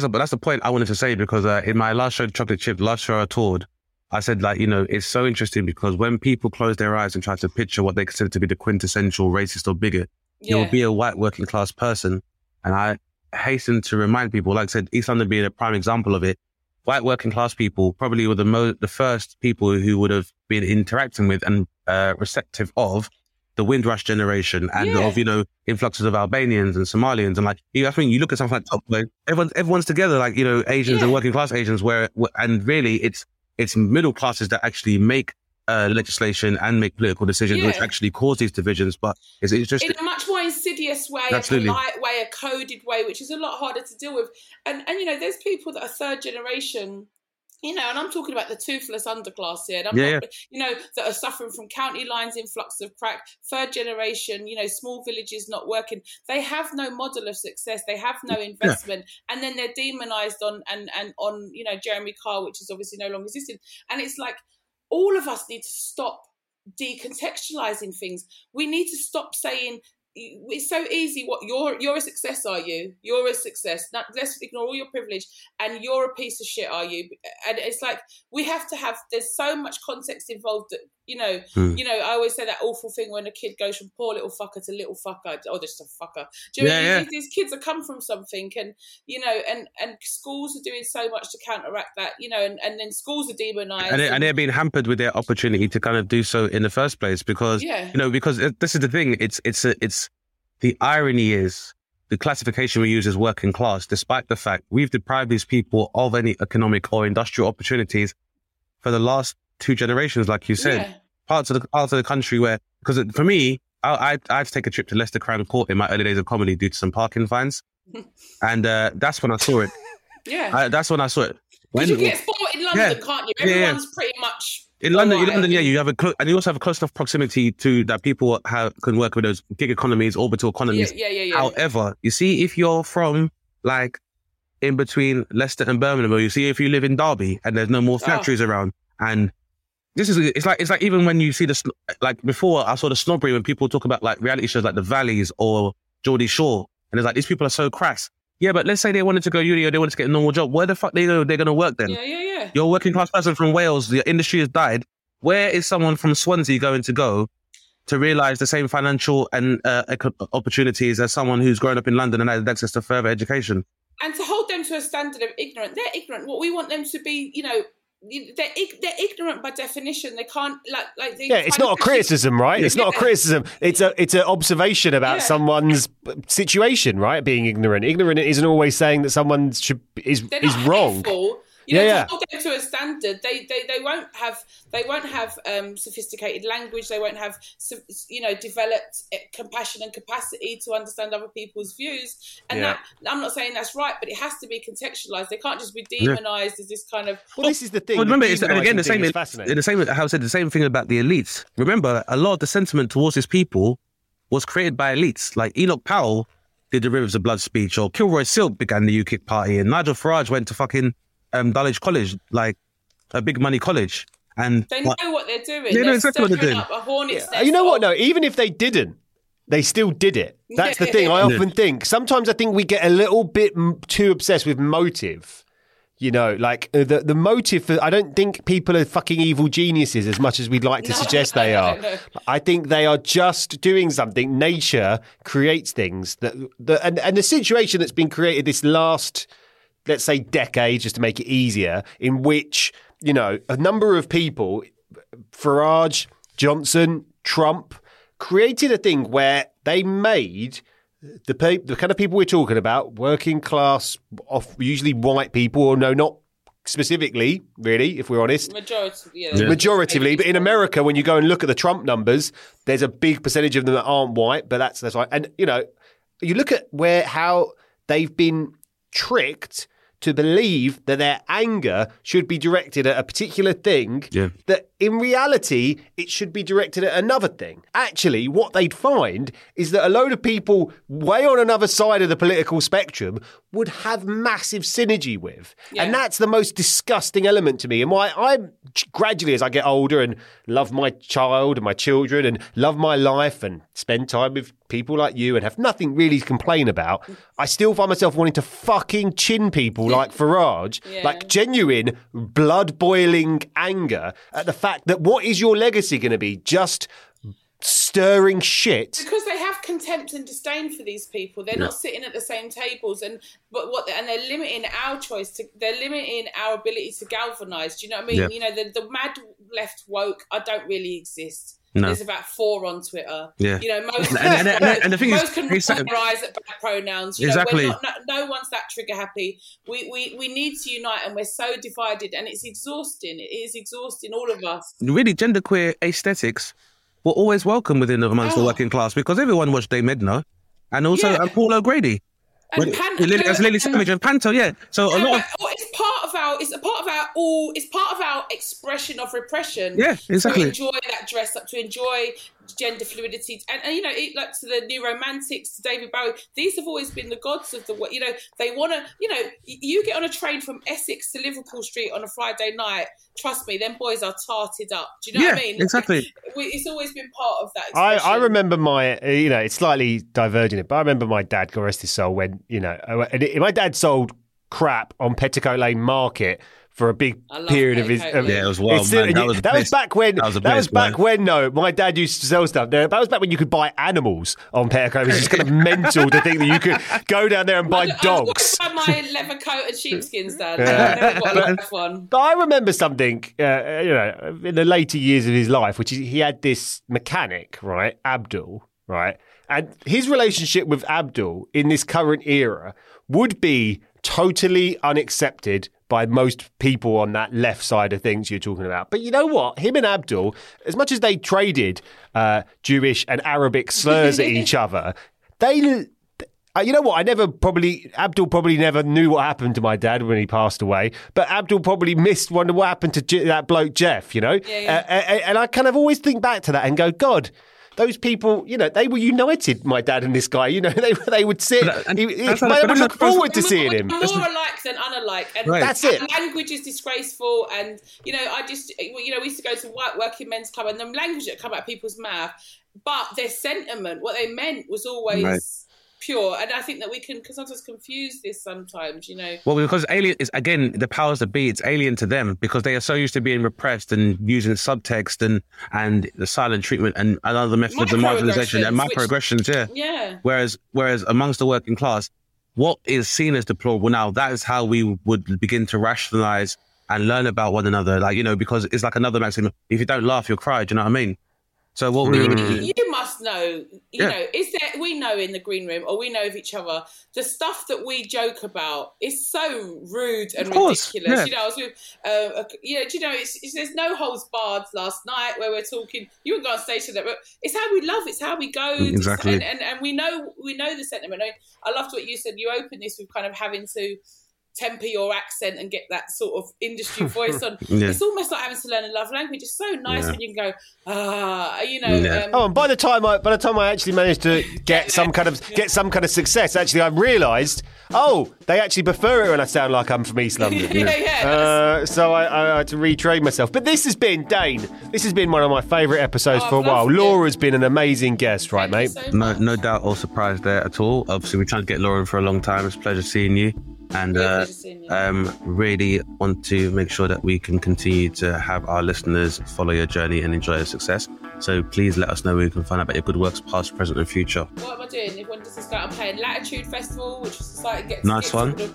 And that's the point I wanted to say, because in my last show, Chocolate Chip, last show I toured, I said, like, you know, it's so interesting because when people close their eyes and try to picture what they consider to be the quintessential racist or bigot, you'll be a white working class person. And I hasten to remind people, like I said, East London being a prime example of it, white working class people probably were the first people who would have been interacting with and receptive of the Windrush generation and of, you know, influxes of Albanians and Somalians. And like, you know, I mean, you look at something like Top Boy, everyone's together, like, you know, Asians and working class Asians, and really it's middle classes that actually make legislation and make political decisions which actually cause these divisions. But it's just in a much more insidious way, a polite way, a coded way, which is a lot harder to deal with. And you know, there's people that are third generation, you know, and I'm talking about the toothless underclass here, and I'm you know, that are suffering from county lines, influx of crack, third generation, you know, small villages not working. They have no model of success. They have no investment. Yeah. And then they're demonised on, and on, you know, Jeremy Kyle, which is obviously no longer existing. And it's like, all of us need to stop decontextualising things. We need to stop saying, it's so easy. What you're a success, are you? You're a success. Now, let's ignore all your privilege, and you're a piece of shit, are you? And it's like, we have to have. There's so much context involved that you know. I always say that awful thing when a kid goes from poor little fucker to little fucker. Oh, just a fucker. Do you know what I mean? These kids have come from something, and you know, and schools are doing so much to counteract that. You know, and then schools are demonised, and they're being hampered with their opportunity to kind of do so in the first place, because you know, because this is the thing. It's the irony is the classification we use is working class, despite the fact we've deprived these people of any economic or industrial opportunities for the last two generations, like you said. Yeah. Parts of the country where, because for me, I had to take a trip to Leicester Crown Court in my early days of comedy due to some parking fines, and that's when I saw it. That's when I saw it. Because you get sport in London, can't you? Everyone's pretty much. In London, you have and you also have a close enough proximity to that people can work with those gig economies, orbital economies. Yeah. However, you see, if you're from like in between Leicester and Birmingham, or you see if you live in Derby and there's no more factories around, And this is, it's like even when you see this, like before I saw the snobbery when people talk about like reality shows like The Valleys or Geordie Shore. And it's like, these people are so crass. Yeah, but let's say they wanted to go uni or they wanted to get a normal job. Where the fuck they're going to work then? Yeah. You're a working class person from Wales. The industry has died. Where is someone from Swansea going to go to realise the same financial and opportunities as someone who's grown up in London and has access to further education? And to hold them to a standard of ignorant. They're ignorant. What we want them to be, you know, they're ignorant by definition. They can't like they it's not a criticism, right? It's not a criticism. It's an observation about someone's situation, right? Being ignorant. Ignorant isn't always saying that someone is wrong. Hateful. You know, to hold them to a standard, they won't have sophisticated language. They won't have developed compassion and capacity to understand other people's views. And that, I'm not saying that's right, but it has to be contextualized. They can't just be demonized as this kind of. Well, this is the thing. Well, remember, it's, again, the same thing about the elites. Remember, a lot of the sentiment towards these people was created by elites, like Enoch Powell did the Rivers of Blood speech, or Kilroy Silk began the UKIP party, and Nigel Farage went to fucking Dulwich College, like a big money college, and they know what they're doing. They know exactly what they're doing. You know what? No, even if they didn't, they still did it. That's the thing. I often think. Sometimes I think we get a little bit too obsessed with motive. You know, like the motive. I don't think people are fucking evil geniuses as much as we'd like to suggest they are. No. I think they are just doing something. Nature creates things and the situation that's been created this last, let's say, decade, just to make it easier, in which, you know, a number of people, Farage, Johnson, Trump, created a thing where they made the kind of people we're talking about, working class, usually white people, or no, not specifically, really, if we're honest. Majoritively, but in America, when you go and look at the Trump numbers, there's a big percentage of them that aren't white, but that's right. And, you know, you look at how they've been tricked to believe that their anger should be directed at a particular thing, that in reality, it should be directed at another thing. Actually, what they'd find is that a load of people way on another side of the political spectrum would have massive synergy with. Yeah. And that's the most disgusting element to me. And why I'm gradually, as I get older and love my child and my children and love my life and spend time with people like you and have nothing really to complain about, I still find myself wanting to fucking chin people like Farage, like genuine blood-boiling anger at the fact that what is your legacy going to be? Just stirring shit. Because they have contempt and disdain for these people. They're not sitting at the same tables, and they're limiting our choice. They're limiting our ability to galvanise. Do you know what I mean? Yeah. You know, the mad left woke, I don't really exist. No. There's about 4 on Twitter. Yeah. You know, most and the thing most is, can polarise at black pronouns. You exactly. Know, no one's that trigger happy. We need to unite, and we're so divided, and it's exhausting. It is exhausting, all of us. Really, genderqueer aesthetics were always welcome within amongst the working class, because everyone watched Dame Edna, and also Paul O'Grady. And Lily Savage and Panto, So a lot of it's part of our expression of repression. Yeah, exactly. To enjoy that dress up, to enjoy gender fluidity, and you know, like to the New Romantics, to David Bowie, these have always been the gods of the world. You know, they want to. You know, you get on a train from Essex to Liverpool Street on a Friday night. Trust me, them boys are tarted up. Do you know what I mean? Exactly. It's always been part of that expression. I remember my, you know, it's slightly divergent, but I remember my dad, God rest his soul, when, you know, my dad sold crap on Petticoat Lane Market for a big period of his... it was wild, man. That was back when my dad used to sell stuff. That was back when you could buy animals on Petticoat. It was just kind of mental to think that you could go down there and buy dogs. I was going to buy my leather coat and sheepskins, Dad. Yeah. I never got one. But I remember something, you know, in the later years of his life, which is he had this mechanic, right, Abdul, right? And his relationship with Abdul in this current era would be totally unaccepted by most people on that left side of things you're talking about. But you know what? Him and Abdul, as much as they traded Jewish and Arabic slurs at each other, they... you know what? Abdul probably never knew what happened to my dad when he passed away, but Abdul probably missed wondering what happened to that bloke Jeff, you know? Yeah. And I kind of always think back to that and go, God... those people, you know, they were united, my dad and this guy, you know, they would sit. My dad would look forward to seeing him. More alike than unalike. And that's it. Language is disgraceful. And, you know, we used to go to white working men's club and the language that come out of people's mouth, but their sentiment, what they meant was always... Right. Pure, and I think that we can sometimes confuse this sometimes, you know. Well, because alien is, again, the powers that be, it's alien to them because they are so used to being repressed and using subtext and the silent treatment and other methods of marginalization and microaggressions, yeah. Whereas amongst the working class, what is seen as deplorable now, that is how we would begin to rationalize and learn about one another. Like, you know, because it's like another maxim, if you don't laugh, you'll cry, do you know what I mean? So what you must know, you know, is that we know in the green room or we know of each other, the stuff that we joke about is so rude and ridiculous. Yeah. You know, I was with, there's no holds barred last night where we're talking. You wouldn't go on stage to that, but it's how we love, it's how we go, exactly. And we know the sentiment. I loved what you said. You opened this with kind of having to temper your accent and get that sort of industry voice on. Yeah. It's almost like having to learn a love language. It's so nice when you can go, you know. Yeah. And by the time I actually managed to get some kind of success, actually, I realised, they actually prefer it when I sound like I'm from East London. So I had to retrain myself. But this has been, Dane, one of my favourite episodes for a while. Laura's been an amazing guest, right, mate? So no doubt or surprise there at all. Obviously, we tried to get Laura in for a long time. It's a pleasure seeing you. And really want to make sure that we can continue to have our listeners follow your journey and enjoy your success. So please let us know where you can find out about your good works, past, present and future. What am I doing? Everyone just started playing Latitude Festival, which is like talking to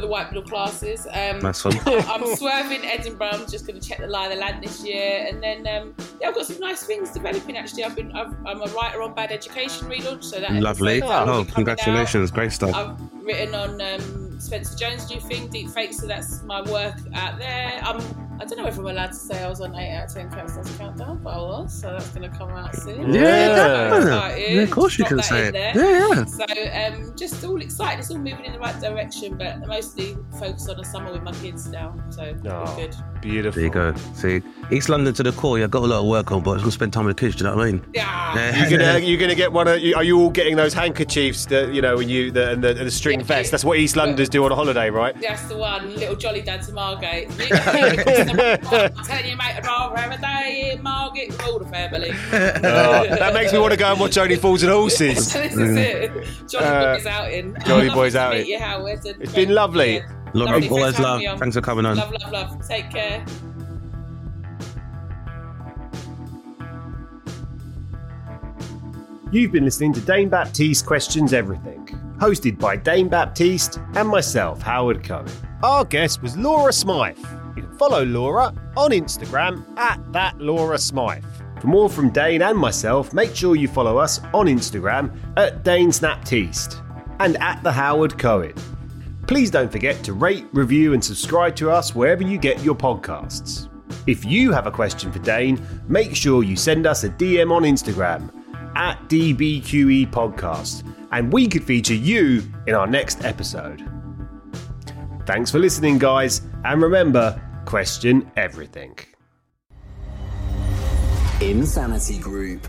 the white middle classes. Nice one. I'm swerving Edinburgh. I'm just going to check the lie of the land this year. And then, I've got some nice things developing, actually. I'm a writer on Bad Education relaunch. So that lovely. Congratulations. Great stuff. I've written on... Spencer Jones' new thing, Deep Fake, so that's my work out there. I don't know if I'm allowed to say I was on 8 out of 10 Countdown, but I was, so that's going to come out soon. Yeah, of course you can say it. Yeah. So just all excited, it's all moving in the right direction, but mostly focused on a summer with my kids now, so good. Beautiful. There you go. See, East London to the core, you've got a lot of work on, but I'm going to spend time with the kids, do you know what I mean? Yeah. You're going to get one of, are you all getting those handkerchiefs that, you know, and the string vest? That's what East Londoners do on a holiday, right? That's the one, little jolly dad to Margate. I'm telling you, mate, I'd rather have a day in Margate with all the family. That makes me want to go and watch Only Fools and Horses. This is it. Johnny Boy's out in. Meet you, Howard. It's been lovely. Yeah. Lovely. Always love. Thanks for coming on. Love. Take care. You've been listening to Dane Baptiste Questions Everything, hosted by Dane Baptiste and myself, Howard Cohen. Our guest was Laura Smyth. You can follow Laura on Instagram @ThatLauraSmyth. For more from Dane and myself, make sure you follow us on Instagram @DaneSnapTeast and @TheHowardCohen. Please don't forget to rate, review and subscribe to us wherever you get your podcasts. If you have a question for Dane, make sure you send us a DM on Instagram @DBQEPodcast and we could feature you in our next episode. Thanks for listening, guys, and remember, question everything. Insanity Group.